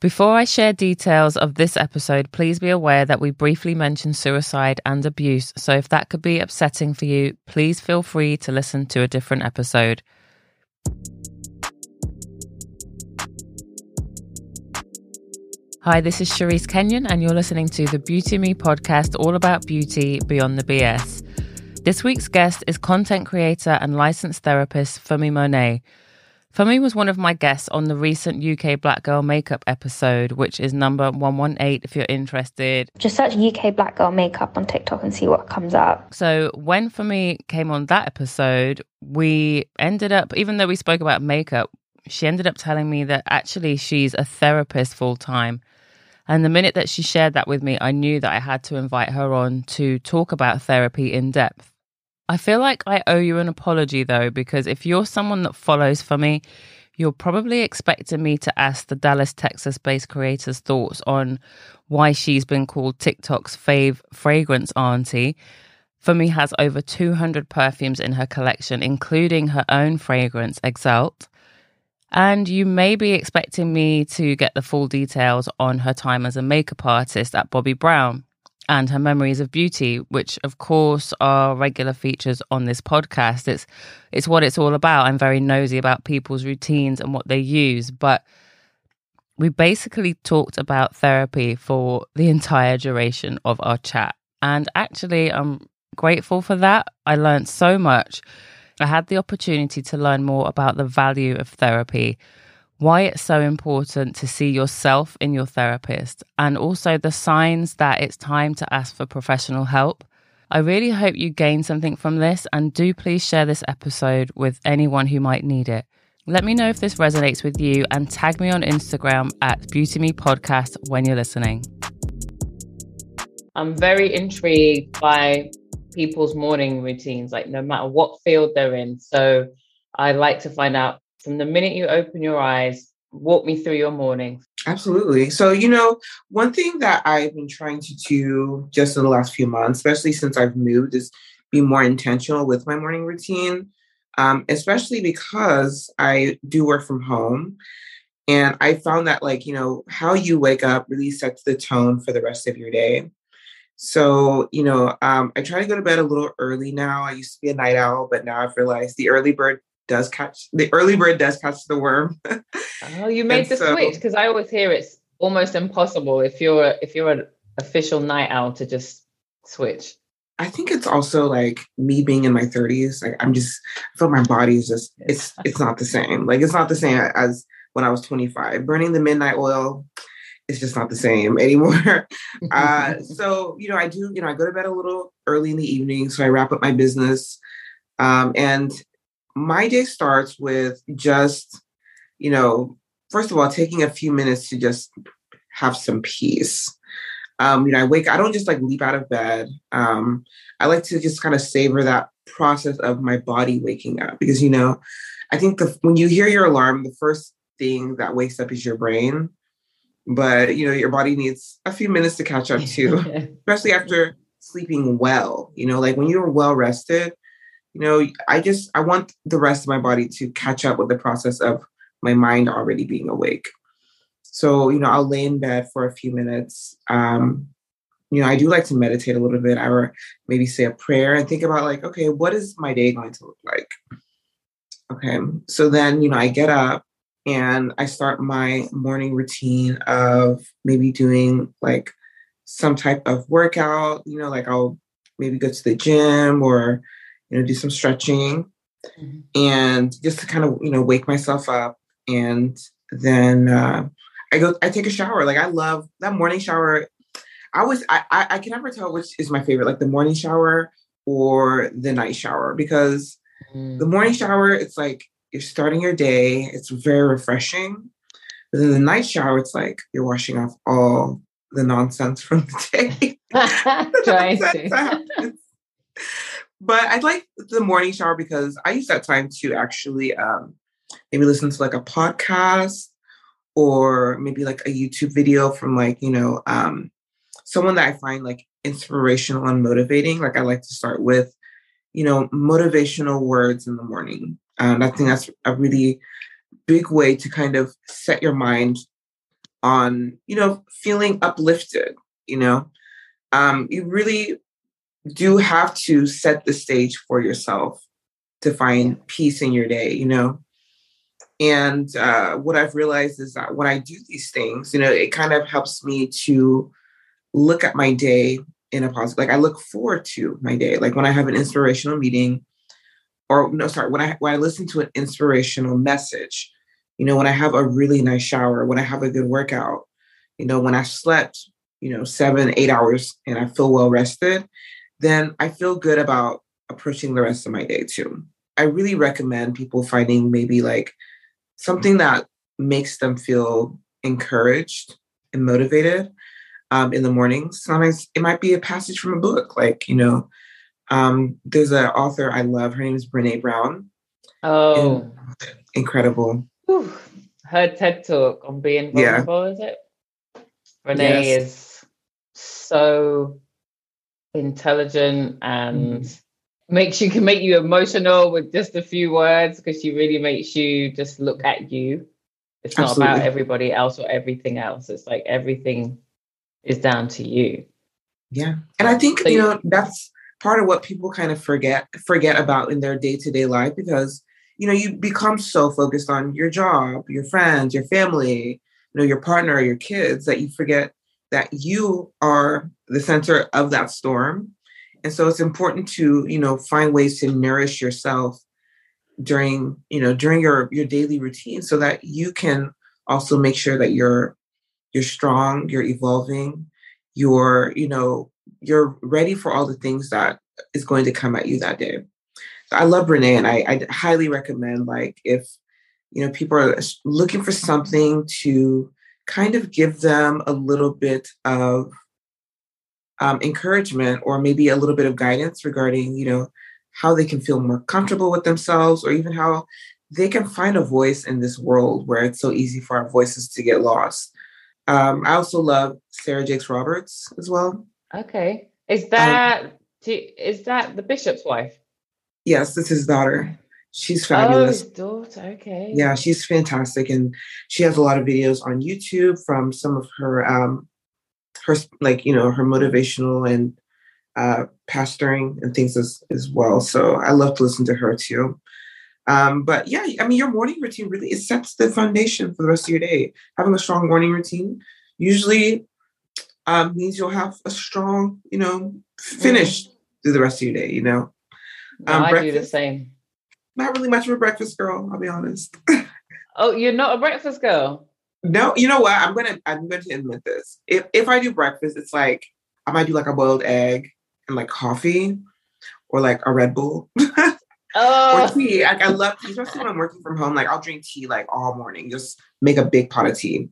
Before I share details of this episode, please be aware that we briefly mention suicide and abuse, so if that could be upsetting for you, please feel free to listen to a different episode. Hi, this is Sharice Kenyon and you're listening to the Beauty Me podcast, all about beauty beyond the BS. This week's guest is content creator and licensed therapist Femi Monet. Femi was one of my guests on the recent UK Black Girl Makeup episode, which is number 118 if you're interested. Just search UK Black Girl Makeup on TikTok and see what comes up. So when Femi came on that episode, we ended up, even though we spoke about makeup, she ended up telling me that actually she's a therapist full time. And the minute that she shared that with me, I knew that I had to invite her on to talk about therapy in depth. I feel like I owe you an apology though, because if you're someone that follows Femi, you're probably expecting me to ask the Dallas, Texas-based creator's thoughts on why she's been called TikTok's fave fragrance auntie. Femi has over 200 perfumes in her collection, including her own fragrance, Exalt. And you may be expecting me to get the full details on her time as a makeup artist at Bobbi Brown and her memories of beauty, which of course are regular features on this podcast. It's what it's all about. I'm very nosy about people's routines and what they use, but we basically talked about therapy for the entire duration of our chat. And actually, I'm grateful for that. I learned so much. I had the opportunity to learn more about the value of therapy, why it's so important to see yourself in your therapist, and also the signs that it's time to ask for professional help. I really hope you gain something from this, and do please share this episode with anyone who might need it. Let me know if this resonates with you and tag me on Instagram at Beauty Me podcast when you're listening. I'm very intrigued by people's morning routines, like no matter what field they're in. So I like to find out from the minute you open your eyes, walk me through your morning. Absolutely. So, one thing that I've been trying to do just in the last few months, especially since I've moved, is be more intentional with my morning routine, especially because I do work from home. And I found that how you wake up really sets the tone for the rest of your day. So, I try to go to bed a little early now. I used to be a night owl, but now I've realized the early bird does catch the worm. Oh, you made the switch, because I always hear it's almost impossible if you're an official night owl to just switch. I think it's also me being in my 30s. I feel my body is just it's not the same. It's not the same as when I was 25. Burning the midnight oil, it's just not the same anymore. I do. I go to bed a little early in the evening, so I wrap up my business, and my day starts with just, first of all, taking a few minutes to just have some peace. I wake up, I don't just leap out of bed. I like to just kind of savor that process of my body waking up, because, I think when you hear your alarm, the first thing that wakes up is your brain, but, your body needs a few minutes to catch up too, especially after sleeping well, when you're well rested. I want the rest of my body to catch up with the process of my mind already being awake. So, I'll lay in bed for a few minutes. I do like to meditate a little bit, or maybe say a prayer and think about okay, what is my day going to look like? Okay. So then, I get up and I start my morning routine of maybe doing some type of workout, I'll maybe go to the gym or do some stretching, and just to kind of, wake myself up. And then I take a shower. I love that morning shower. I can never tell which is my favorite, the morning shower or the night shower, because the morning shower, it's you're starting your day. It's very refreshing. But then the night shower, it's you're washing off all the nonsense from the day. But I like the morning shower because I use that time to actually maybe listen to a podcast, or maybe a YouTube video from someone that I find inspirational and motivating. I like to start with, motivational words in the morning. I think that's a really big way to kind of set your mind on, you know, feeling uplifted, you know. You really do have to set the stage for yourself to find peace in your day, you know. And what I've realized is that when I do these things, you know, it kind of helps me to look at my day in a positive, like I look forward to my day. Like when I have an inspirational meeting when I listen to an inspirational message, you know, when I have a really nice shower, when I have a good workout, you know, when I slept, you know, 7-8 hours and I feel well rested, then I feel good about approaching the rest of my day too. I really recommend people finding maybe like something that makes them feel encouraged and motivated in the morning. Sometimes it might be a passage from a book, like, you know, there's an author I love. Her name is Renee Brown. Oh, incredible. Whew. Her TED talk on being vulnerable, is it? Renee is so intelligent and can make you emotional with just a few words, because she really makes you just look at you. It's not about everybody else or everything else. It's like everything is down to you. Yeah. And I think, you know, that's part of what people kind of forget about in their day-to-day life, because, you know, you become so focused on your job, your friends, your family, you know, your partner, your kids, that you forget that you are the center of that storm. And so it's important to, you know, find ways to nourish yourself during your daily routine, so that you can also make sure that you're strong, you're evolving, you're ready for all the things that is going to come at you that day. So I love Renee, and I highly recommend, like, if, you know, people are looking for something to kind of give them a little bit of encouragement, or maybe a little bit of guidance regarding, you know, how they can feel more comfortable with themselves, or even how they can find a voice in this world where it's so easy for our voices to get lost. I also love Sarah Jakes Roberts as well. Okay. Is that the bishop's wife? Yes, that's his daughter. She's fabulous. Oh, his daughter. Okay. Yeah, she's fantastic. And she has a lot of videos on YouTube from some of her, her, like, you know, her motivational and pastoring and things as well. So I love to listen to her too. But yeah, I mean, your morning routine really, it sets the foundation for the rest of your day. Having a strong morning routine usually means you'll have a strong, you know, finish through the rest of your day, you know. I do the same. Not really much of a breakfast girl, I'll be honest. Oh, you're not a breakfast girl? No, you know what? I'm gonna admit this. If I do breakfast, it's like I might do like a boiled egg and like coffee, or like a Red Bull. Oh. Or tea. Like, I love tea, especially when I'm working from home. Like, I'll drink tea like all morning. Just make a big pot of tea.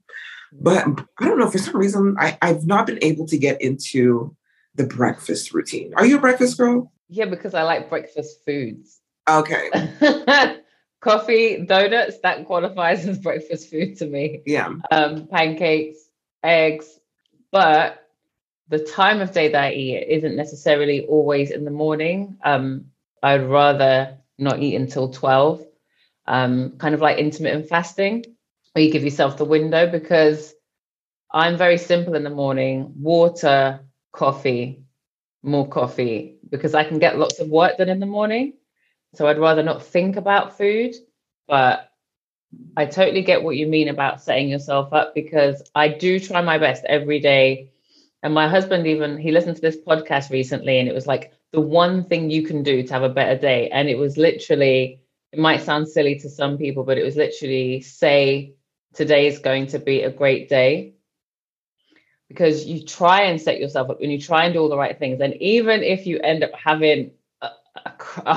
But I don't know, for some reason, I've not been able to get into the breakfast routine. Are you a breakfast girl? Yeah, because I like breakfast foods. Okay. Coffee, donuts, that qualifies as breakfast food to me. Yeah. Pancakes, eggs. But the time of day that I eat isn't necessarily always in the morning. I'd rather not eat until 12, kind of like intermittent fasting, where you give yourself the window, because I'm very simple in the morning: water, coffee, more coffee, because I can get lots of work done in the morning. So I'd rather not think about food. But I totally get what you mean about setting yourself up, because I do try my best every day. And my husband, even, he listened to this podcast recently, and it was like, the one thing you can do to have a better day. And it was literally, it might sound silly to some people, but it was literally, say, today is going to be a great day. Because you try and set yourself up and you try and do all the right things. And even if you end up having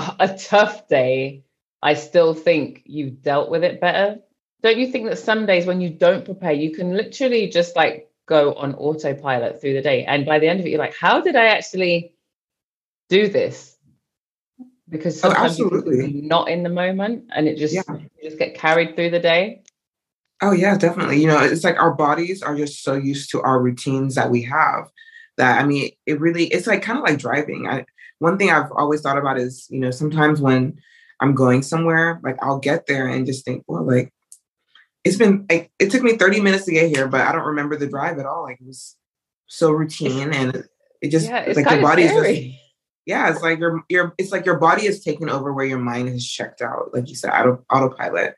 a tough day, I still think you've dealt with it better. Don't you think that some days when you don't prepare, you can literally just like go on autopilot through the day? And by the end of it, you're like, how did I actually do this? Because sometimes you're not in the moment, and it just you just get carried through the day. Oh yeah, definitely. You know, it's like our bodies are just so used to our routines that we have, that, I mean, it really, it's like kind of like driving. One thing I've always thought about is, you know, sometimes when I'm going somewhere, like I'll get there and just think, well, like it's been like, it took me 30 minutes to get here, but I don't remember the drive at all. Like, it was so routine, and it just, yeah, it's like your body is just, yeah, it's like your it's like your body is taken over where your mind is checked out. Like you said, autopilot.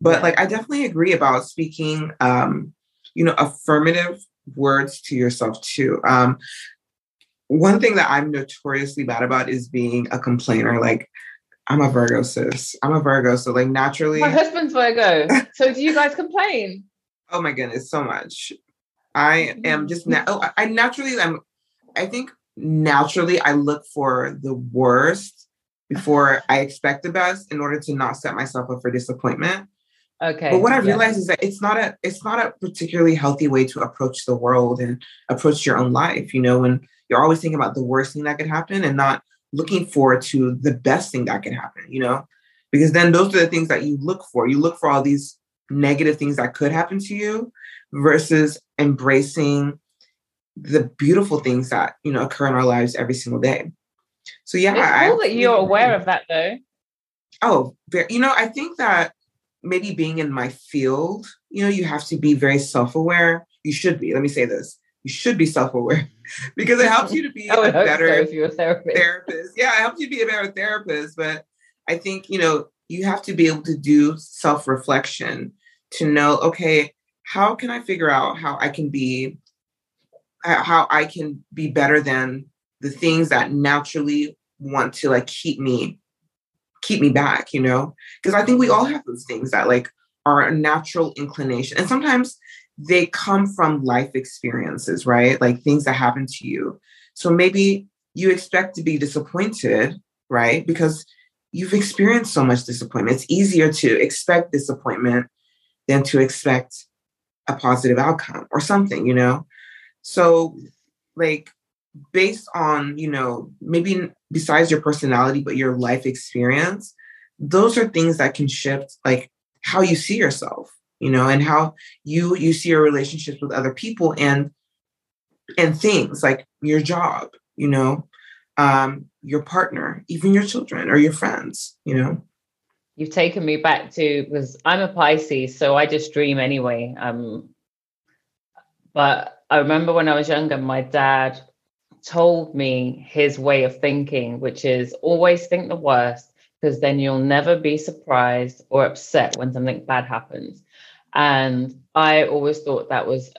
But like, I definitely agree about speaking, you know, affirmative words to yourself too. One thing that I'm notoriously bad about is being a complainer. Like, I'm a Virgo, sis. I'm a Virgo. So like, naturally. My husband's Virgo. So do you guys complain? Oh my goodness. So much. I am just, I think naturally I look for the worst before I expect the best in order to not set myself up for disappointment. Okay. But what I realized is that it's not a particularly healthy way to approach the world and approach your own life. You know, when you're always thinking about the worst thing that could happen and not looking forward to the best thing that could happen, you know, because then those are the things that you look for. You look for all these negative things that could happen to you versus embracing the beautiful things that, you know, occur in our lives every single day. So yeah, it's cool that you're aware of that though. Oh, you know, I think that maybe being in my field, you know, you have to be very self-aware. You should be, let me say this. You should be self-aware because it helps you to be a better therapist. Yeah. It helps you be a better therapist. But I think, you know, you have to be able to do self-reflection to know, okay, how can I figure out how I can be better than the things that naturally want to like keep me back, you know? Because I think we all have those things that like are a natural inclination. And sometimes they come from life experiences, right? Like things that happen to you. So maybe you expect to be disappointed, right? Because you've experienced so much disappointment. It's easier to expect disappointment than to expect a positive outcome or something, you know? So like, based on, you know, maybe besides your personality, but your life experience, those are things that can shift, like how you see yourself, you know, and how you see your relationships with other people and things like your job, you know, your partner, even your children or your friends, you know. You've taken me back to, because I'm a Pisces, so I just dream anyway. But I remember when I was younger, my dad told me his way of thinking, which is always think the worst, because then you'll never be surprised or upset when something bad happens. And I always thought that was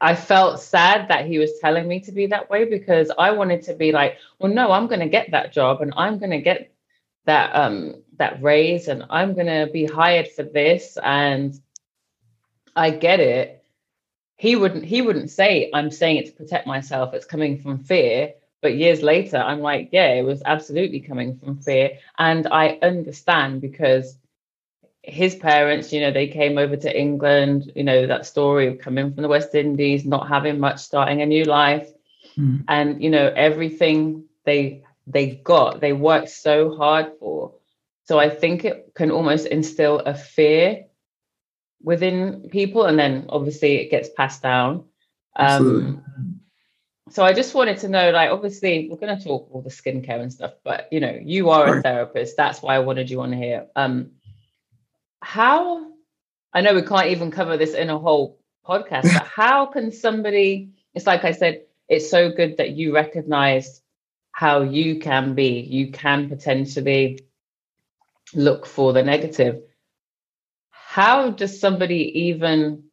I felt sad that he was telling me to be that way, because I wanted to be like, well, no, I'm going to get that job and I'm going to get that raise and I'm going to be hired for this. And I get it. He wouldn't say, I'm saying it to protect myself. It's coming from fear. But years later, I'm like, yeah, it was absolutely coming from fear. And I understand, because his parents, you know, they came over to England, you know, that story of coming from the West Indies, not having much, starting a new life. Mm. And, you know, everything they got, they worked so hard for. So I think it can almost instill a fear within people, and then obviously it gets passed down. Absolutely. So I just wanted to know, like, obviously we're going to talk all the skincare and stuff, but you know, you are a therapist. That's why I wanted you on here. How, I know we can't even cover this in a whole podcast, but how can somebody, it's like I said, it's so good that you recognize how you can be, you can potentially look for the negative. How does somebody even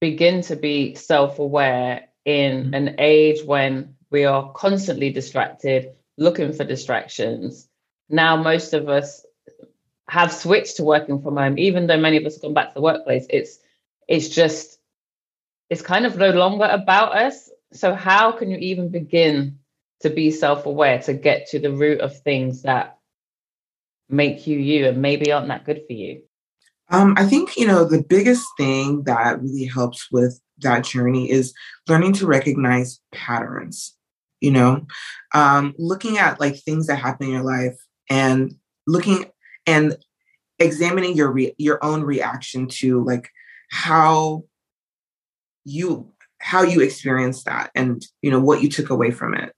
begin to be self-aware in an age when we are constantly distracted, looking for distractions? Now, most of us have switched to working from home, even though many of us have gone back to the workplace. It's kind of no longer about us. So how can you even begin to be self-aware, to get to the root of things that make you you and maybe aren't that good for you? I think, you know, the biggest thing that really helps with that journey is learning to recognize patterns, you know, looking at like things that happen in your life and looking and examining your own reaction to like how you experienced that and, you know, what you took away from it.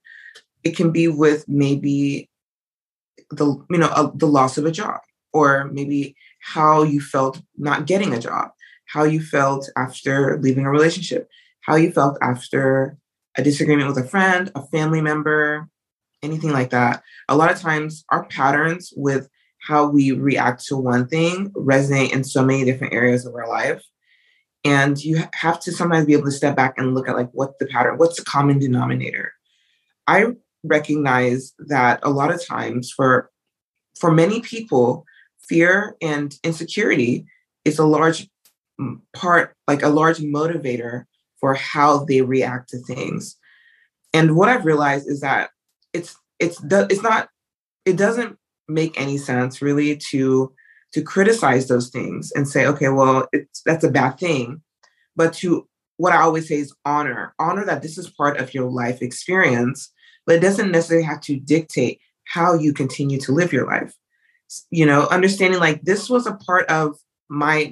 It can be with maybe the loss of a job, or maybe how you felt not getting a job, how you felt after leaving a relationship, how you felt after a disagreement with a friend, a family member, anything like that. A lot of times our patterns with how we react to one thing resonate in so many different areas of our life. And you have to sometimes be able to step back and look at like, what's the pattern? What's the common denominator? I recognize that a lot of times for many people, fear and insecurity is a large part, like a large motivator for how they react to things. And what I've realized is that it doesn't make any sense really to criticize those things and say, okay, well, that's a bad thing. But to what I always say is honor that this is part of your life experience, but it doesn't necessarily have to dictate how you continue to live your life. You know, understanding like this was a part of my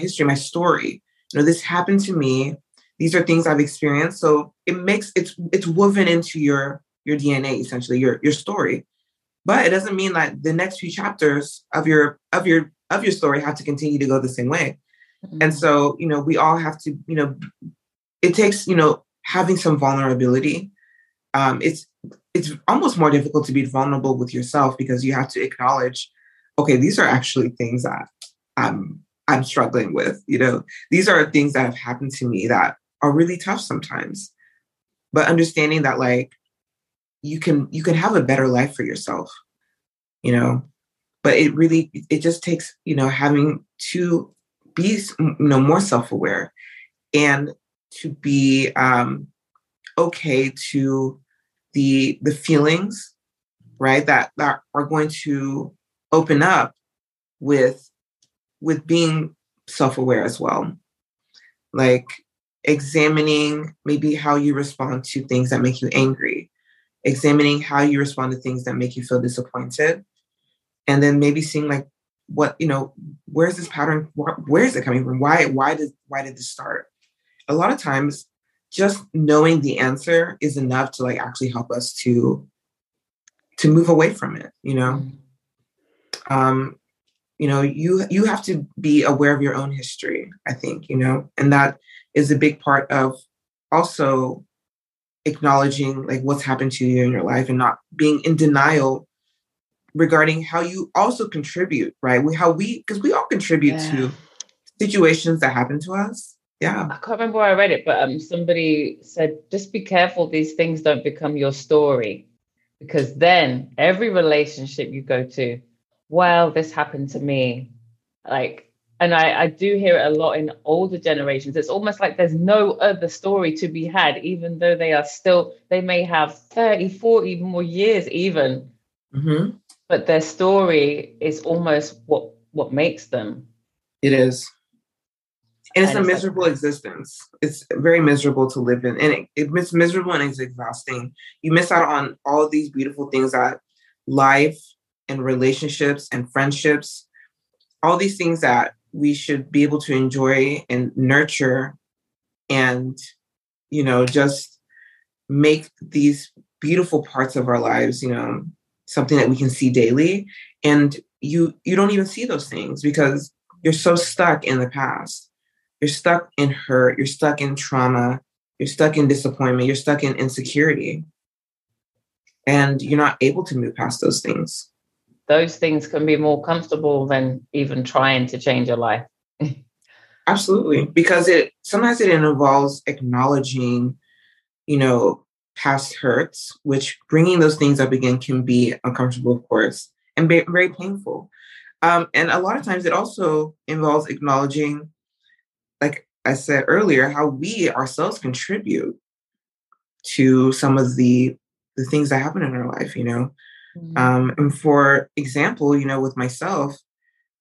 history, my story. You know, this happened to me. These are things I've experienced. So it's woven into your DNA, essentially, your story. But it doesn't mean that the next few chapters of your story have to continue to go the same way. Mm-hmm. And so, you know, we all have to, you know, it takes, you know, having some vulnerability. It's almost more difficult to be vulnerable with yourself because you have to acknowledge, okay, these are actually things that I'm struggling with. You know, these are things that have happened to me that are really tough sometimes. But understanding that, like, you can have a better life for yourself, you know, but it just takes, you know, having to be, you know, more self-aware and to be okay to the feelings, right, that are going to open up with being self-aware as well. Like examining maybe how you respond to things that make you angry, examining how you respond to things that make you feel disappointed, and then maybe seeing like what, you know, where's this pattern? Where is it coming from? Why did this start? A lot of times just knowing the answer is enough to like actually help us to move away from it, you know? You know, you have to be aware of your own history, I think, you know, and that is a big part of also acknowledging like what's happened to you in your life and not being in denial regarding how you also contribute, right? Because we all contribute to situations that happen to us. Yeah. I can't remember where I read it, but somebody said, just be careful these things don't become your story, because then every relationship you go to, well, this happened to me. Like, and I do hear it a lot in older generations. It's almost like there's no other story to be had, even though they may have 30, 40 more years even, mm-hmm. but their story is almost what makes them. It is. And it's a miserable existence. It's very miserable to live in. And it's miserable and it's exhausting. You miss out on all of these beautiful things that life and relationships and friendships, all these things that we should be able to enjoy and nurture and, you know, just make these beautiful parts of our lives, you know, something that we can see daily. And you don't even see those things because you're so stuck in the past. You're stuck in hurt. You're stuck in trauma. You're stuck in disappointment. You're stuck in insecurity. And you're not able to move past those things. Those things can be more comfortable than even trying to change your life. Absolutely. Because sometimes it involves acknowledging, you know, past hurts, which bringing those things up again can be uncomfortable, of course, and very painful. And a lot of times it also involves acknowledging, like I said earlier, how we ourselves contribute to some of the things that happen in our life, you know? Mm-hmm. And for example, you know, with myself,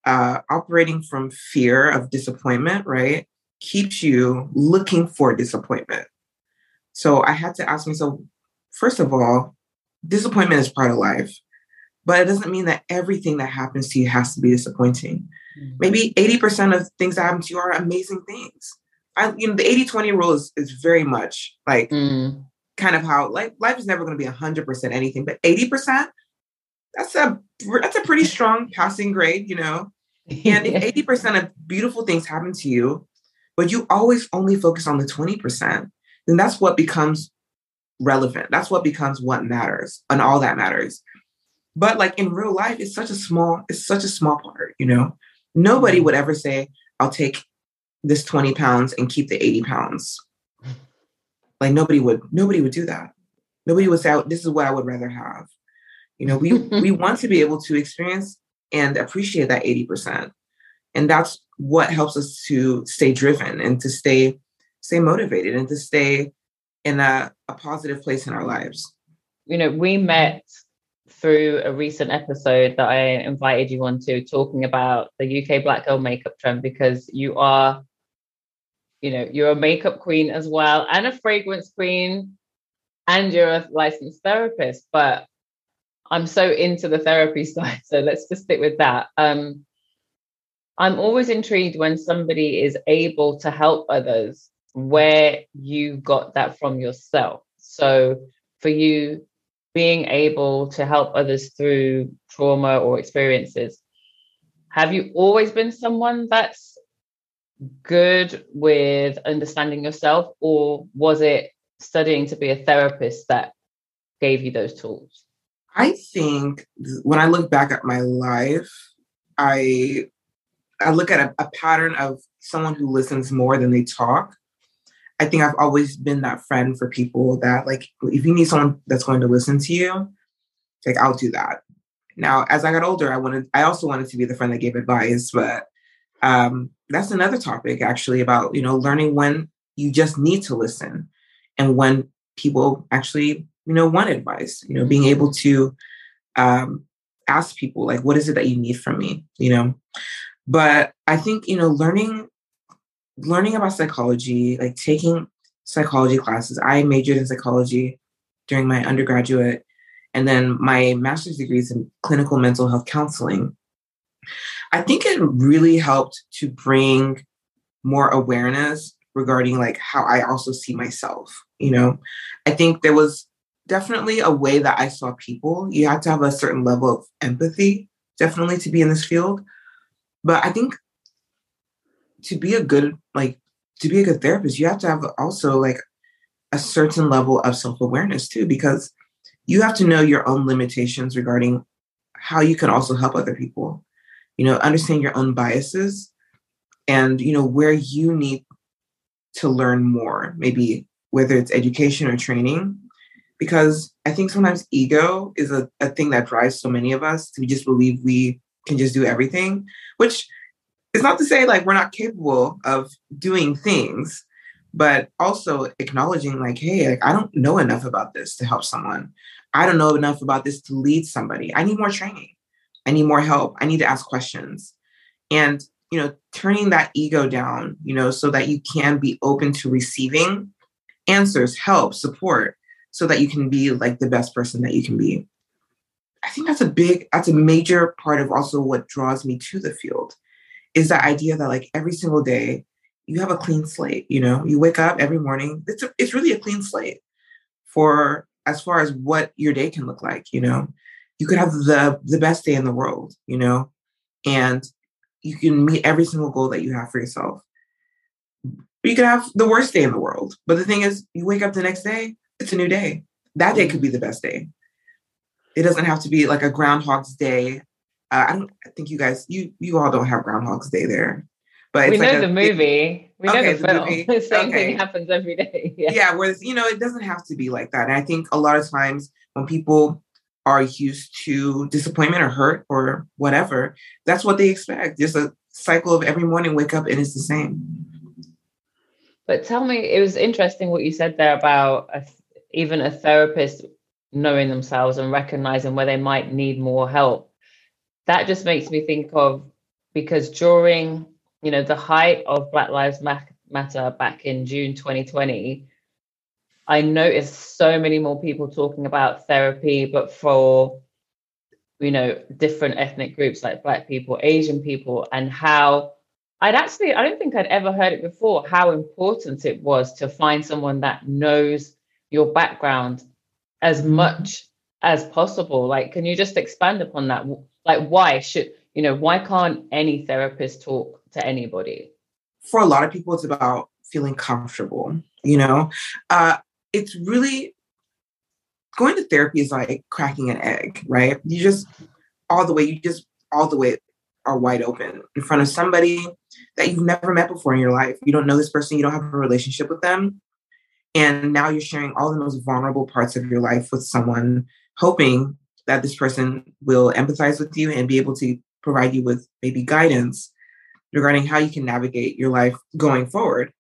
operating from fear of disappointment, right, keeps you looking for disappointment. So I had to ask myself, first of all, disappointment is part of life, but it doesn't mean that everything that happens to you has to be disappointing. Maybe 80% of things that happen to you are amazing things. The 80-20 rule is very much like kind of how life is never going to be 100% anything, but 80%, that's a pretty strong passing grade, you know? And if 80% of beautiful things happen to you, but you always only focus on the 20%, then that's what becomes relevant. That's what becomes what matters and all that matters. But like in real life, it's such a small part, you know? Nobody would ever say, I'll take this 20 pounds and keep the 80 pounds. Like nobody would do that. Nobody would say, this is what I would rather have. You know, we want to be able to experience and appreciate that 80%. And that's what helps us to stay driven and to stay motivated and to stay in a positive place in our lives. You know, we met through a recent episode that I invited you onto, talking about the UK Black Girl makeup trend, because you are, you know, you're a makeup queen as well, and a fragrance queen, and you're a licensed therapist. But I'm so into the therapy side, so let's just stick with that. I'm always intrigued when somebody is able to help others, where you got that from yourself. So for you, being able to help others through trauma or experiences, have you always been someone that's good with understanding yourself, or was it studying to be a therapist that gave you those tools? I think when I look back at my life, I look at a pattern of someone who listens more than they talk. I think I've always been that friend for people that, like, if you need someone that's going to listen to you, like, I'll do that. Now, as I got older, I also wanted to be the friend that gave advice, but that's another topic actually, about, you know, learning when you just need to listen and when people actually, you know, want advice, you know, being able to ask people, like, what is it that you need from me? You know, but I think, you know, learning about psychology, like taking psychology classes. I majored in psychology during my undergraduate, and then my master's degree is in clinical mental health counseling. I think it really helped to bring more awareness regarding like how I also see myself. You know, I think there was definitely a way that I saw people. You had to have a certain level of empathy, definitely, to be in this field. But I think to be a good therapist, you have to have also like a certain level of self-awareness too, because you have to know your own limitations regarding how you can also help other people, you know, understand your own biases and, you know, where you need to learn more, maybe whether it's education or training, because I think sometimes ego is a thing that drives so many of us. We just believe we can just do everything, which it's not to say like we're not capable of doing things, but also acknowledging like, hey, like, I don't know enough about this to help someone. I don't know enough about this to lead somebody. I need more training. I need more help. I need to ask questions. And, you know, turning that ego down, you know, so that you can be open to receiving answers, help, support, so that you can be like the best person that you can be. I think that's a major part of also what draws me to the field, is that idea that like every single day you have a clean slate, you know, you wake up every morning. It's really a clean slate for as far as what your day can look like. You know, you could have the best day in the world, you know, and you can meet every single goal that you have for yourself. You could have the worst day in the world. But the thing is, you wake up the next day, it's a new day. That day could be the best day. It doesn't have to be like a Groundhog's Day. I think you guys, you all don't have Groundhog's Day there, but we know the movie. We know the film. The same thing happens every day. Yeah, whereas, you know, it doesn't have to be like that. And I think a lot of times when people are used to disappointment or hurt or whatever, that's what they expect. Just a cycle of every morning, wake up and it's the same. But tell me, it was interesting what you said there about even a therapist knowing themselves and recognizing where they might need more help. That just makes me think of, because during, you know, the height of Black Lives Matter back in June 2020, I noticed so many more people talking about therapy, but for, you know, different ethnic groups like Black people, Asian people, and how I don't think I'd ever heard it before, how important it was to find someone that knows your background as much as possible. Like, can you just expand upon that? Like, why should, You know, why can't any therapist talk to anybody? For a lot of people, it's about feeling comfortable, you know. It's really, going to therapy is like cracking an egg, right? You just all the way are wide open in front of somebody that you've never met before in your life. You don't know this person. You don't have a relationship with them. And now you're sharing all the most vulnerable parts of your life with someone, hoping that this person will empathize with you and be able to provide you with maybe guidance regarding how you can navigate your life going forward.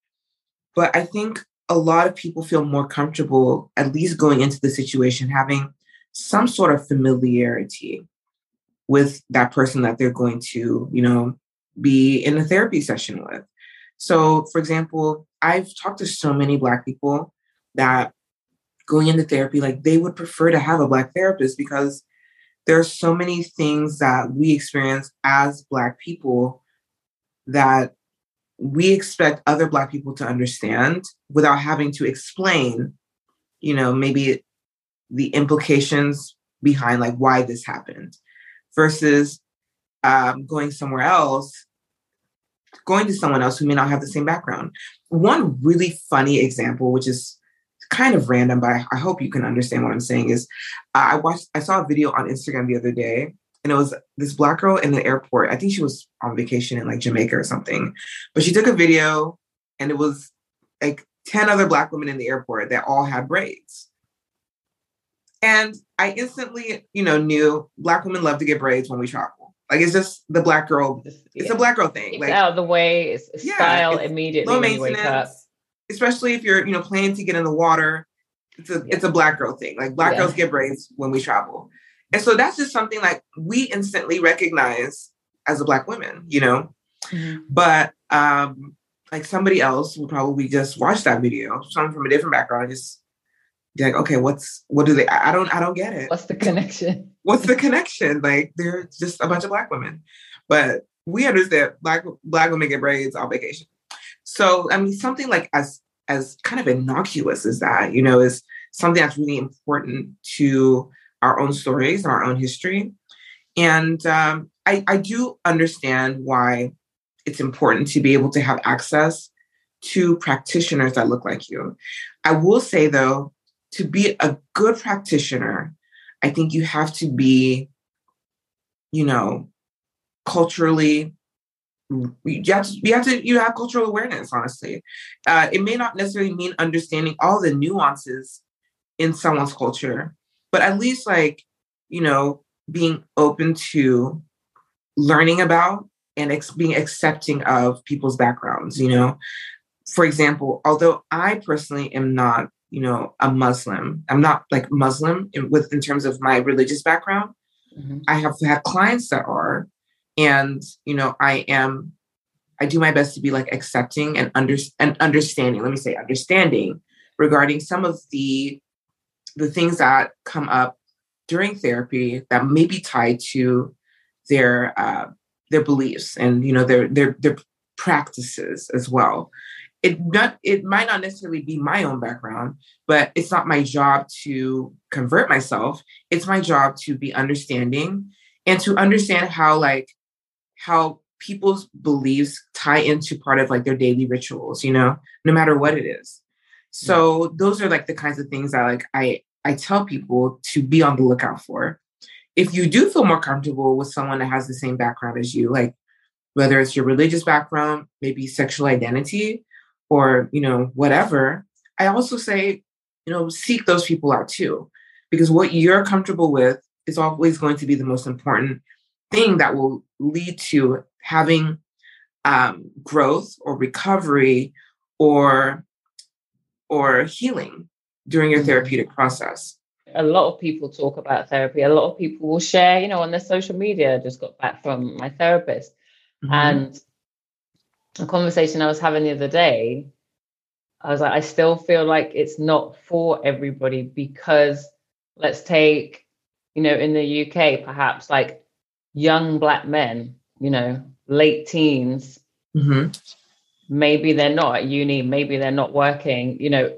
But I think a lot of people feel more comfortable, at least going into the situation, having some sort of familiarity with that person that they're going to, you know, be in a therapy session with. So, for example, I've talked to so many Black people that going into therapy, like, they would prefer to have a Black therapist because there are so many things that we experience as Black people that we expect other Black people to understand without having to explain, you know, maybe the implications behind like why this happened, versus going somewhere else, going to someone else who may not have the same background. One really funny example, which is kind of random, but I hope you can understand what I'm saying, is I saw a video on Instagram the other day. And it was this Black girl in the airport. I think she was on vacation in like Jamaica or something, but she took a video and it was like 10 other Black women in the airport that all had braids. And I instantly, you know, knew Black women love to get braids when we travel. Like, it's just the Black girl. It's a Black girl thing. It's like, out of the way. It's style, it's immediately low maintenance, when you wake up. Especially if you're, you know, planning to get in the water. It's a Black girl thing. Like, Black girls get braids when we travel. And so that's just something like we instantly recognize as a Black woman, you know, but like somebody else would probably just watch that video, someone from a different background, just be like, okay, I don't get it. What's the connection? Like, they're just a bunch of Black women, but we understand Black women get braids on vacation. So, I mean, something like as kind of innocuous as that, you know, is something that's really important to our own stories, our own history. And I do understand why it's important to be able to have access to practitioners that look like you. I will say, though, to be a good practitioner, I think you have to be, you know, culturally, you have cultural awareness, honestly. It may not necessarily mean understanding all the nuances in someone's culture, but at least, like, you know, being open to learning about and being accepting of people's backgrounds, you know. For example, although I personally am not, you know, a Muslim, I'm not like Muslim in terms of my religious background. Mm-hmm. I have had clients that are, and, you know, I do my best to be like accepting and understanding, let me say understanding, regarding some of the things that come up during therapy that may be tied to their beliefs and, you know, their practices as well. It might not necessarily be my own background, but it's not my job to convert myself. It's my job to be understanding and to understand how people's beliefs tie into part of like their daily rituals, you know, no matter what it is. So those are like the kinds of things that like I tell people to be on the lookout for. If you do feel more comfortable with someone that has the same background as you, like whether it's your religious background, maybe sexual identity, or, you know, whatever, I also say, you know, seek those people out too, because what you're comfortable with is always going to be the most important thing that will lead to having growth or recovery or healing during your therapeutic process. A lot of people talk about therapy. A lot of people will share, you know, on their social media. I just got back from my therapist. Mm-hmm. And a conversation I was having the other day, I was like, I still feel like it's not for everybody, because let's take, you know, in the UK, perhaps like young Black men, you know, late teens, maybe they're not at uni, maybe they're not working, you know,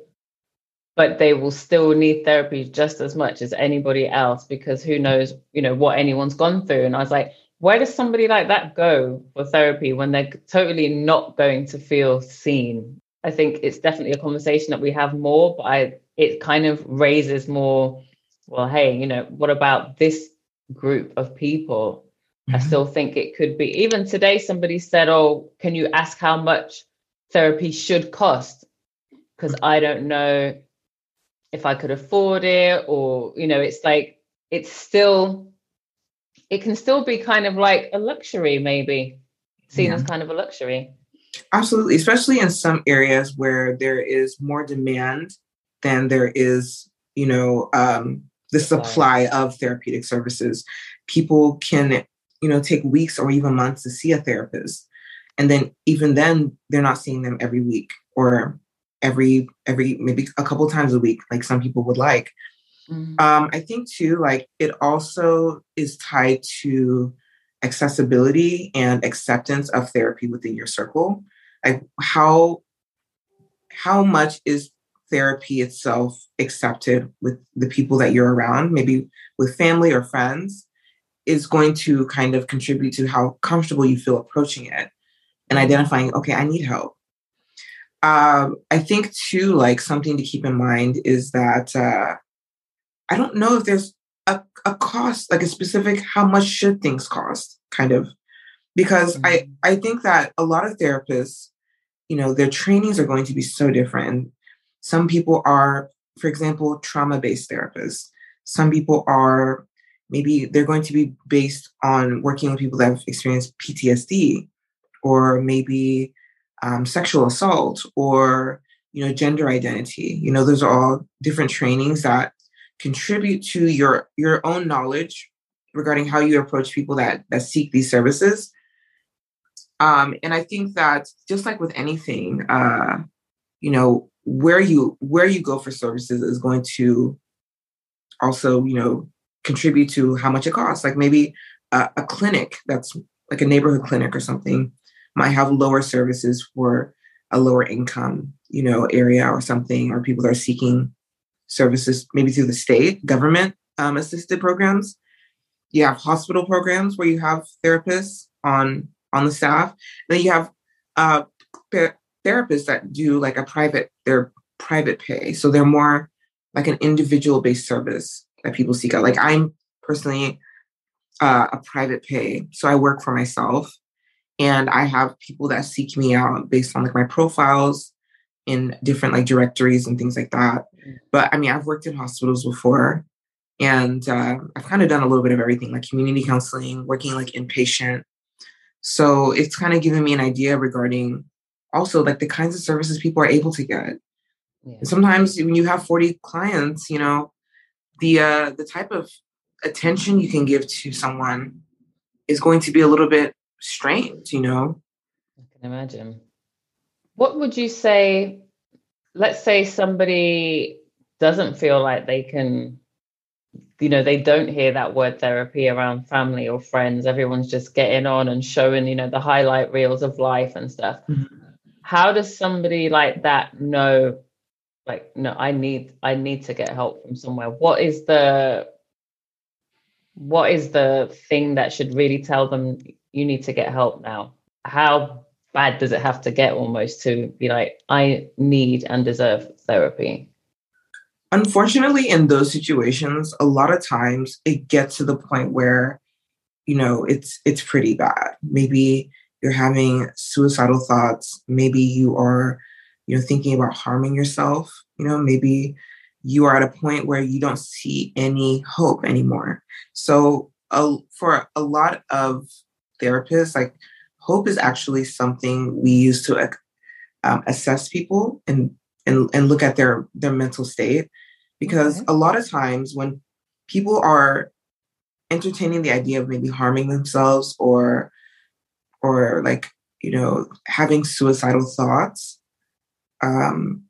but they will still need therapy just as much as anybody else, because who knows, you know, what anyone's gone through. And I was like, Where does somebody like that go for therapy when they're totally not going to feel seen? I think it's definitely a conversation that we have more, but it kind of raises more, well, hey, you know, what about this group of people? Mm-hmm. I still think it could be, even today, somebody said, oh, can you ask how much therapy should cost? Because I don't know if I could afford it, or, you know, it's like, it's still, it can still be kind of like a luxury, maybe seen as kind of a luxury. Absolutely, especially in some areas where there is more demand than there is, you know, the supply of therapeutic services. People can, you know, take weeks or even months to see a therapist. And then even then, they're not seeing them every week or every maybe a couple times a week, like some people would like. Mm-hmm. I think too, like it also is tied to accessibility and acceptance of therapy within your circle. Like how much is therapy itself accepted with the people that you're around, maybe with family or friends, is going to kind of contribute to how comfortable you feel approaching it and identifying, okay, I need help. I think too, like something to keep in mind is that I don't know if there's a cost, like a specific, how much should things cost kind of, because I think that a lot of therapists, you know, their trainings are going to be so different. Some people are, for example, trauma-based therapists. Some people are, maybe they're going to be based on working with people that have experienced PTSD or maybe sexual assault or, you know, gender identity. You know, those are all different trainings that contribute to your own knowledge regarding how you approach people that seek these services. And I think that just like with anything, you know, where you go for services is going to also, you know, contribute to how much it costs. Like maybe a clinic that's like a neighborhood clinic or something might have lower services for a lower income, you know, area or something, or people that are seeking services maybe through the state government assisted programs. You have hospital programs where you have therapists on the staff. Then you have therapists that do like private pay. So they're more like an individual based service that people seek out. Like I'm personally a private pay. So I work for myself and I have people that seek me out based on like my profiles in different like directories and things like that. But I mean, I've worked in hospitals before and I've kind of done a little bit of everything, like community counseling, working like inpatient. So it's kind of given me an idea regarding also like the kinds of services people are able to get. Yeah. Sometimes when you have 40 clients, you know, the type of attention you can give to someone is going to be a little bit strained, you know? I can imagine. What would you say, let's say somebody doesn't feel like they can, you know, they don't hear that word therapy around family or friends. Everyone's just getting on and showing, you know, the highlight reels of life and stuff. Mm-hmm. How does somebody like that know, like, no, I need to get help from somewhere? What is the thing that should really tell them you need to get help now? How bad does it have to get almost to be like, I need and deserve therapy? Unfortunately, in those situations, a lot of times it gets to the point where, you know, it's pretty bad. Maybe you're having suicidal thoughts. Maybe you are, you know, thinking about harming yourself. You know, maybe you are at a point where you don't see any hope anymore. So for a lot of therapists, like, hope is actually something we use to assess people and look at their mental state, because a lot of times when people are entertaining the idea of maybe harming themselves or like, you know, having suicidal thoughts,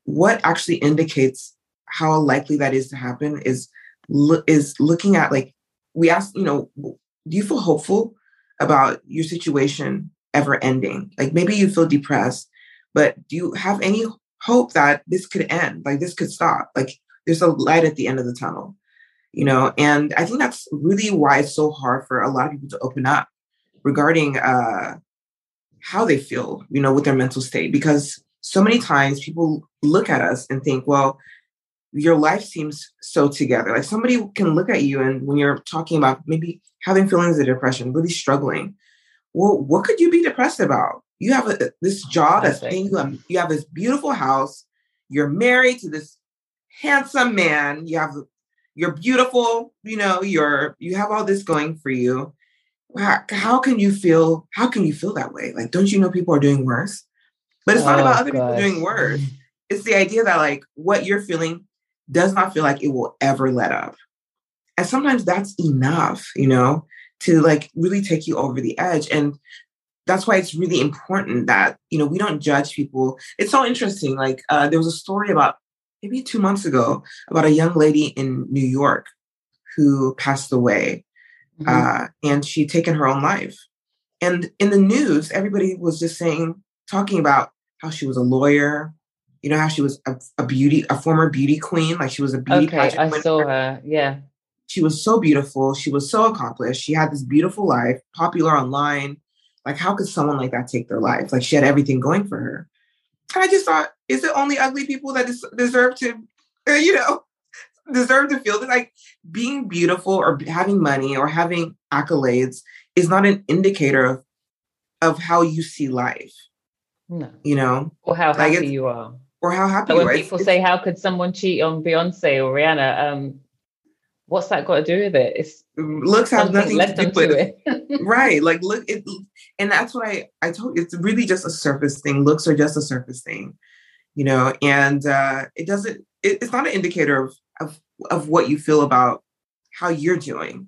what actually indicates how likely that is to happen is looking at, like, we ask, you know, do you feel hopeful about your situation ever ending? Like maybe you feel depressed, but do you have any hope that this could end? Like this could stop. Like there's a light at the end of the tunnel, you know? And I think that's really why it's so hard for a lot of people to open up, regarding how they feel, you know, with their mental state, because so many times people look at us and think, well, your life seems so together. Like somebody can look at you and when you're talking about maybe having feelings of depression, really struggling, well, what could you be depressed about? You have this job, that's paying you. You have this beautiful house. You're married to this handsome man. You're beautiful. You know, you have all this going for you. How can you feel that way? Like, don't you know people are doing worse? But it's not about other people doing worse. It's the idea that like what you're feeling does not feel like it will ever let up. And sometimes that's enough, you know, to like really take you over the edge. And that's why it's really important that, you know, we don't judge people. It's so interesting. Like there was a story about maybe 2 months ago about a young lady in New York who passed away. Mm-hmm. And she'd taken her own life. And in the news, everybody was just talking about how she was a lawyer, you know, how she was a former beauty queen. Like she was a beauty pageant winner. I saw her. Yeah. She was so beautiful. She was so accomplished. She had this beautiful life, popular online. Like how could someone like that take their life? Like she had everything going for her. And I just thought, is it only ugly people that deserve to feel that? Like being beautiful or having money or having accolades is not an indicator of how you see life. No. You know? Or how happy you are. Or how happy you are. When people say, how could someone cheat on Beyonce or Rihanna? What's that got to do with it? It's looks have nothing to do with it. Right. Like look, and that's what I told you. It's really just a surface thing. Looks are just a surface thing, you know, and it's not an indicator of what you feel about how you're doing.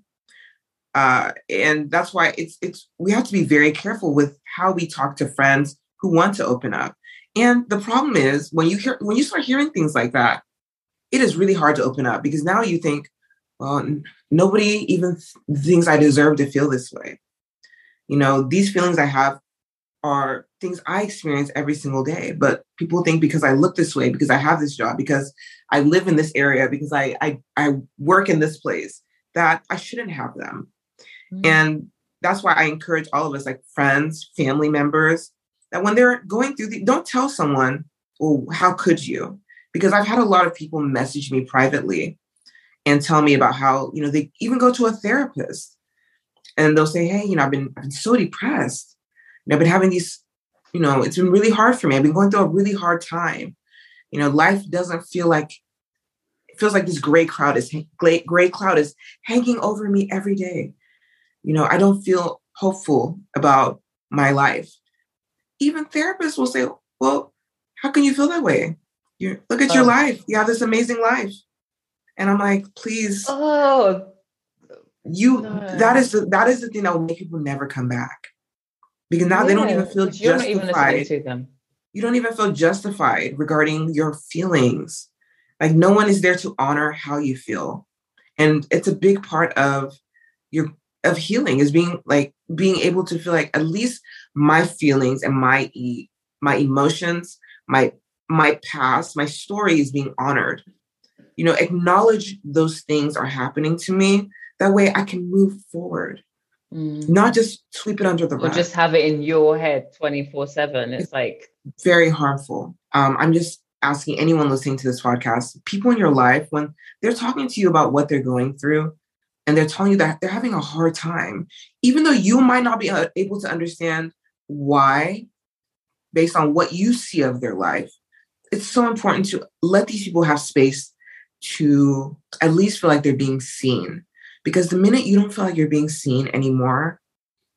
And that's why we have to be very careful with how we talk to friends who want to open up. And the problem is when you start hearing things like that, it is really hard to open up because now you think, well, nobody even thinks I deserve to feel this way. You know, these feelings I have are things I experience every single day. But people think because I look this way, because I have this job, because I live in this area, because I work in this place, that I shouldn't have them. Mm-hmm. And that's why I encourage all of us, like friends, family members, that when they're going through, don't tell someone, oh, how could you? Because I've had a lot of people message me privately and tell me about how, you know, they even go to a therapist and they'll say, hey, you know, I've been so depressed. You know, I've been having these, you know, it's been really hard for me. I've been going through a really hard time. You know, life doesn't feel like, it feels like this gray cloud is hanging over me every day. You know, I don't feel hopeful about my life. Even therapists will say, well, how can you feel that way? Look at your life. You have this amazing life. And I'm like, please, that is the thing that will make people never come back. Because now they don't even feel justified. Not even listening to them. You don't even feel justified regarding your feelings. Like no one is there to honor how you feel. And it's a big part of of healing is being able to feel like at least my feelings and my emotions, my past, my story is being honored. You know, acknowledge those things are happening to me. That way I can move forward, not just sweep it under the rug. Or just have it in your head 24/7. It's like very harmful. I'm just asking anyone listening to this podcast, people in your life, when they're talking to you about what they're going through and they're telling you that they're having a hard time, even though you might not be able to understand why, based on what you see of their life, it's so important to let these people have space to at least feel like they're being seen. Because the minute you don't feel like you're being seen anymore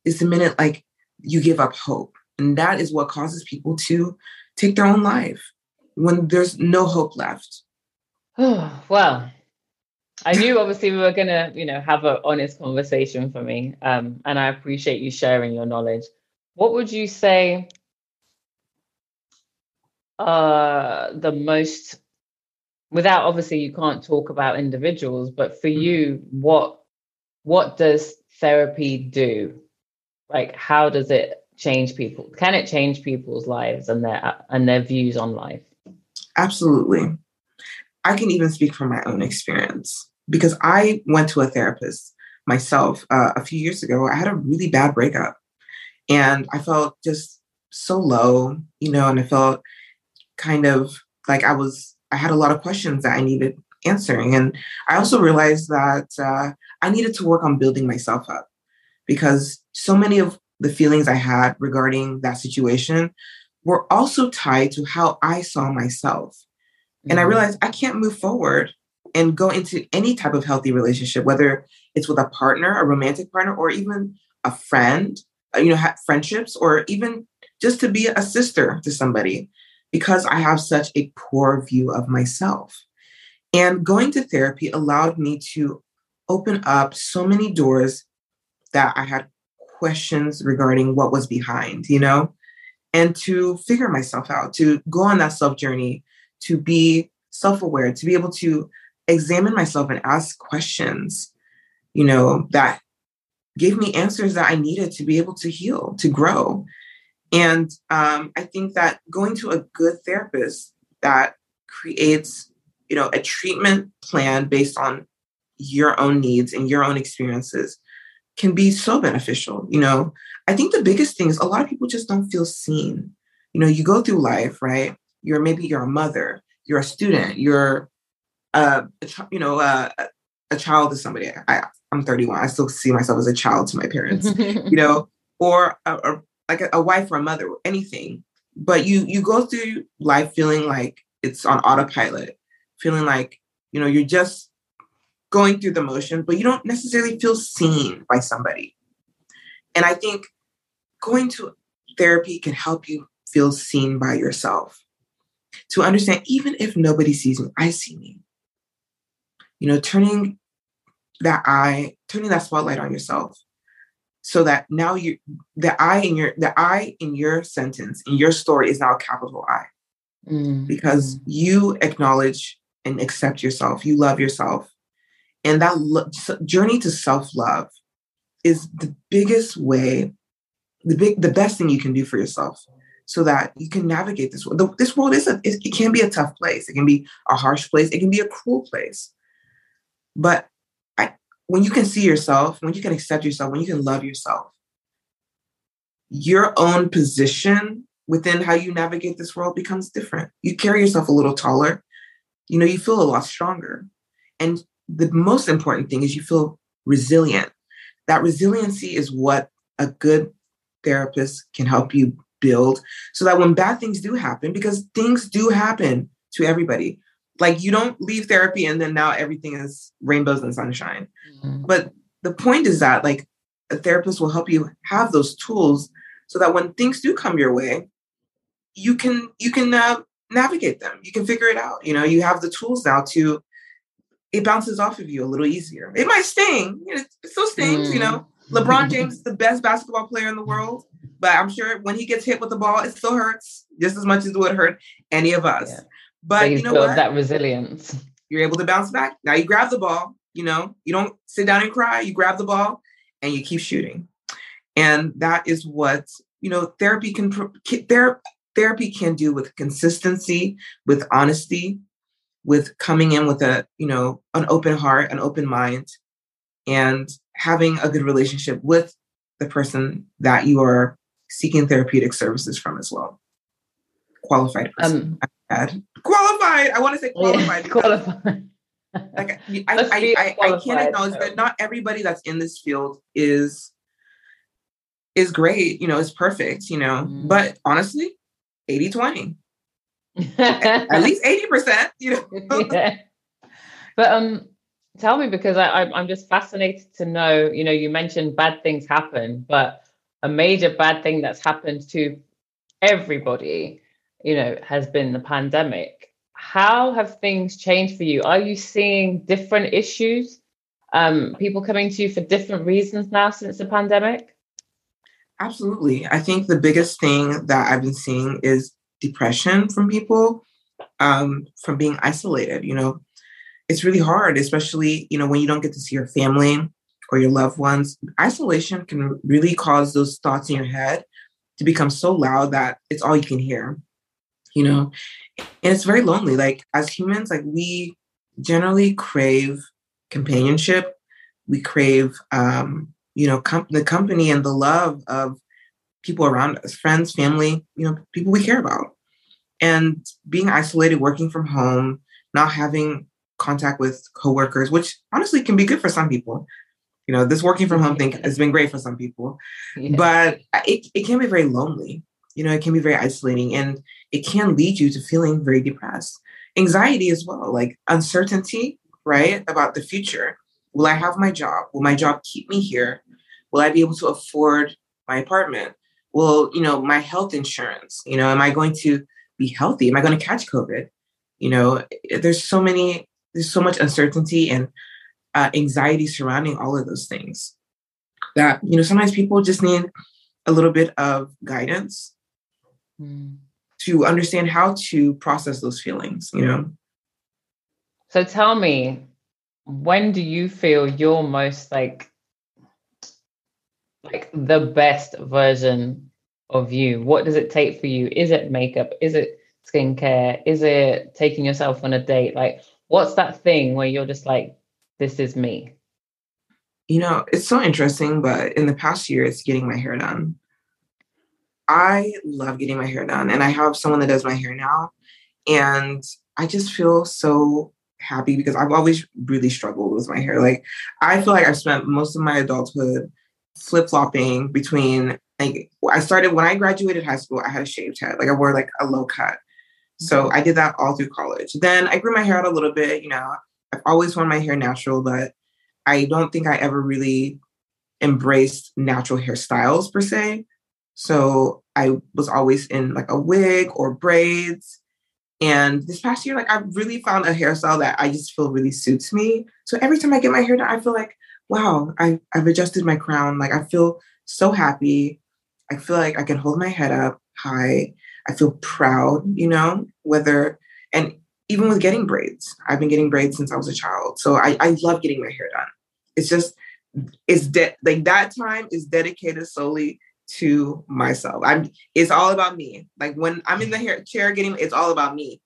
is the minute like you give up hope. And that is what causes people to take their own life when there's no hope left. Well, I knew obviously we were going to, you know, have an honest conversation for me. And I appreciate you sharing your knowledge. What would you say the most... Without, obviously, you can't talk about individuals, but for you, what does therapy do? Like, how does it change people? Can it change people's lives and their views on life? Absolutely. I can even speak from my own experience because I went to a therapist myself a few years ago. I had a really bad breakup. And I felt just so low, you know, and I felt kind of like I had a lot of questions that I needed answering. And I also realized that I needed to work on building myself up, because so many of the feelings I had regarding that situation were also tied to how I saw myself. Mm-hmm. And I realized I can't move forward and go into any type of healthy relationship, whether it's with a partner, a romantic partner, or even a friend, you know, friendships, or even just to be a sister to somebody, because I have such a poor view of myself. And going to therapy allowed me to open up so many doors that I had questions regarding what was behind, you know, and to figure myself out, to go on that self journey, to be self-aware, to be able to examine myself and ask questions, you know, that gave me answers that I needed to be able to heal, to grow. And I think that going to a good therapist that creates, you know, a treatment plan based on your own needs and your own experiences can be so beneficial. You know, I think the biggest thing is a lot of people just don't feel seen. You know, you go through life, right? Maybe you're a mother, you're a student, you're a child to somebody. I'm 31. I still see myself as a child to my parents, you know, or like a wife or a mother, or anything. But you go through life feeling like it's on autopilot, feeling like, you know, you're just going through the motion, but you don't necessarily feel seen by somebody. And I think going to therapy can help you feel seen by yourself, to understand, even if nobody sees me, I see me. You know, turning that spotlight on yourself, so that now the I in your sentence, in your story, is now a capital I, because you acknowledge and accept yourself. You love yourself. And that journey to self-love is the biggest way, the best thing you can do for yourself, so that you can navigate this world. This world it can be a tough place. It can be a harsh place. It can be a cruel place. But when you can see yourself, when you can accept yourself, when you can love yourself, your own position within how you navigate this world becomes different. You carry yourself a little taller. You know, you feel a lot stronger. And the most important thing is you feel resilient. That resiliency is what a good therapist can help you build, so that when bad things do happen, because things do happen to everybody, like you don't leave therapy and then now everything is rainbows and sunshine. Mm-hmm. But the point is that, like, a therapist will help you have those tools so that when things do come your way, you can navigate them. You can figure it out. You know, you have the tools now to, it bounces off of you a little easier. It might sting. It still stings, you know. LeBron James is the best basketball player in the world, but I'm sure when he gets hit with the ball, it still hurts just as much as it would hurt any of us. Yeah. But you know what? That resilience. You're able to bounce back. Now you grab the ball, you know, you don't sit down and cry. You grab the ball and you keep shooting. And that is what, you know, therapy can do, with consistency, with honesty, with coming in with a, you know, an open heart, an open mind, and having a good relationship with the person that you are seeking therapeutic services from as well. Qualified person. Qualified. I want to say qualified. Yeah, qualified. Like, I can't acknowledge that not everybody that's in this field is great, you know, is perfect, you know, but honestly, 80-20. At least 80%, you know. Yeah. But tell me, because I'm just fascinated to know, you know, you mentioned bad things happen, but a major bad thing that's happened to everybody, you know, has been the pandemic. How have things changed for you? Are you seeing different issues? People coming to you for different reasons now since the pandemic? Absolutely. I think the biggest thing that I've been seeing is depression from people, from being isolated. You know, it's really hard, especially, you know, when you don't get to see your family or your loved ones. Isolation can really cause those thoughts in your head to become so loud that it's all you can hear, you know, and it's very lonely. Like, as humans, like, we generally crave companionship. We crave, you know, the company and the love of people around us, friends, family, you know, people we care about. And being isolated, working from home, not having contact with coworkers, which honestly can be good for some people. You know, this working from home thing has been great for some people, but it can be very lonely. You know, it can be very isolating, and it can lead you to feeling very depressed. Anxiety as well, like uncertainty, right? About the future. Will I have my job? Will my job keep me here? Will I be able to afford my apartment? Will, you know, my health insurance, you know, am I going to be healthy? Am I going to catch COVID? You know, there's so much uncertainty and anxiety surrounding all of those things that, you know, sometimes people just need a little bit of guidance to understand how to process those feelings, you know? So tell me, when do you feel you're most like the best version of you? What does it take for you? Is it makeup? Is it skincare? Is it taking yourself on a date? Like, what's that thing where you're just like, this is me? You know, it's so interesting, but in the past year, it's getting my hair done. I love getting my hair done, and I have someone that does my hair now, and I just feel so happy because I've always really struggled with my hair. Like, I feel like I've spent most of my adulthood flip-flopping between, like, I started when I graduated high school, I had a shaved head. Like, I wore like a low cut. So I did that all through college. Then I grew my hair out a little bit. You know, I've always worn my hair natural, but I don't think I ever really embraced natural hairstyles per se. So I was always in like a wig or braids. And this past year, like, I really found a hairstyle that I just feel really suits me. So every time I get my hair done, I feel like, wow, I've adjusted my crown. Like, I feel so happy. I feel like I can hold my head up high. I feel proud, you know, and even with getting braids, I've been getting braids since I was a child. So I love getting my hair done. It's just, like that time is dedicated solely to myself. It's all about me. Like, when I'm in the hair chair it's all about me.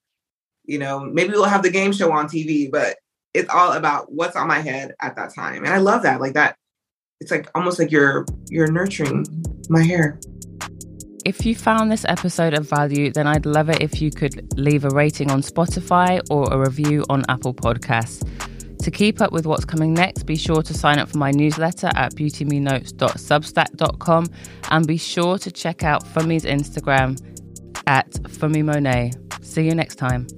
You know, maybe we'll have the game show on TV, but it's all about what's on my head at that time. And I love that. Like, that, it's like almost like you're nurturing my hair. If you found this episode of value, then I'd love it if you could leave a rating on Spotify or a review on Apple Podcasts. To keep up with what's coming next, be sure to sign up for my newsletter at beautymenotes.substack.com, and be sure to check out Femi's Instagram at Femi Monet. See you next time.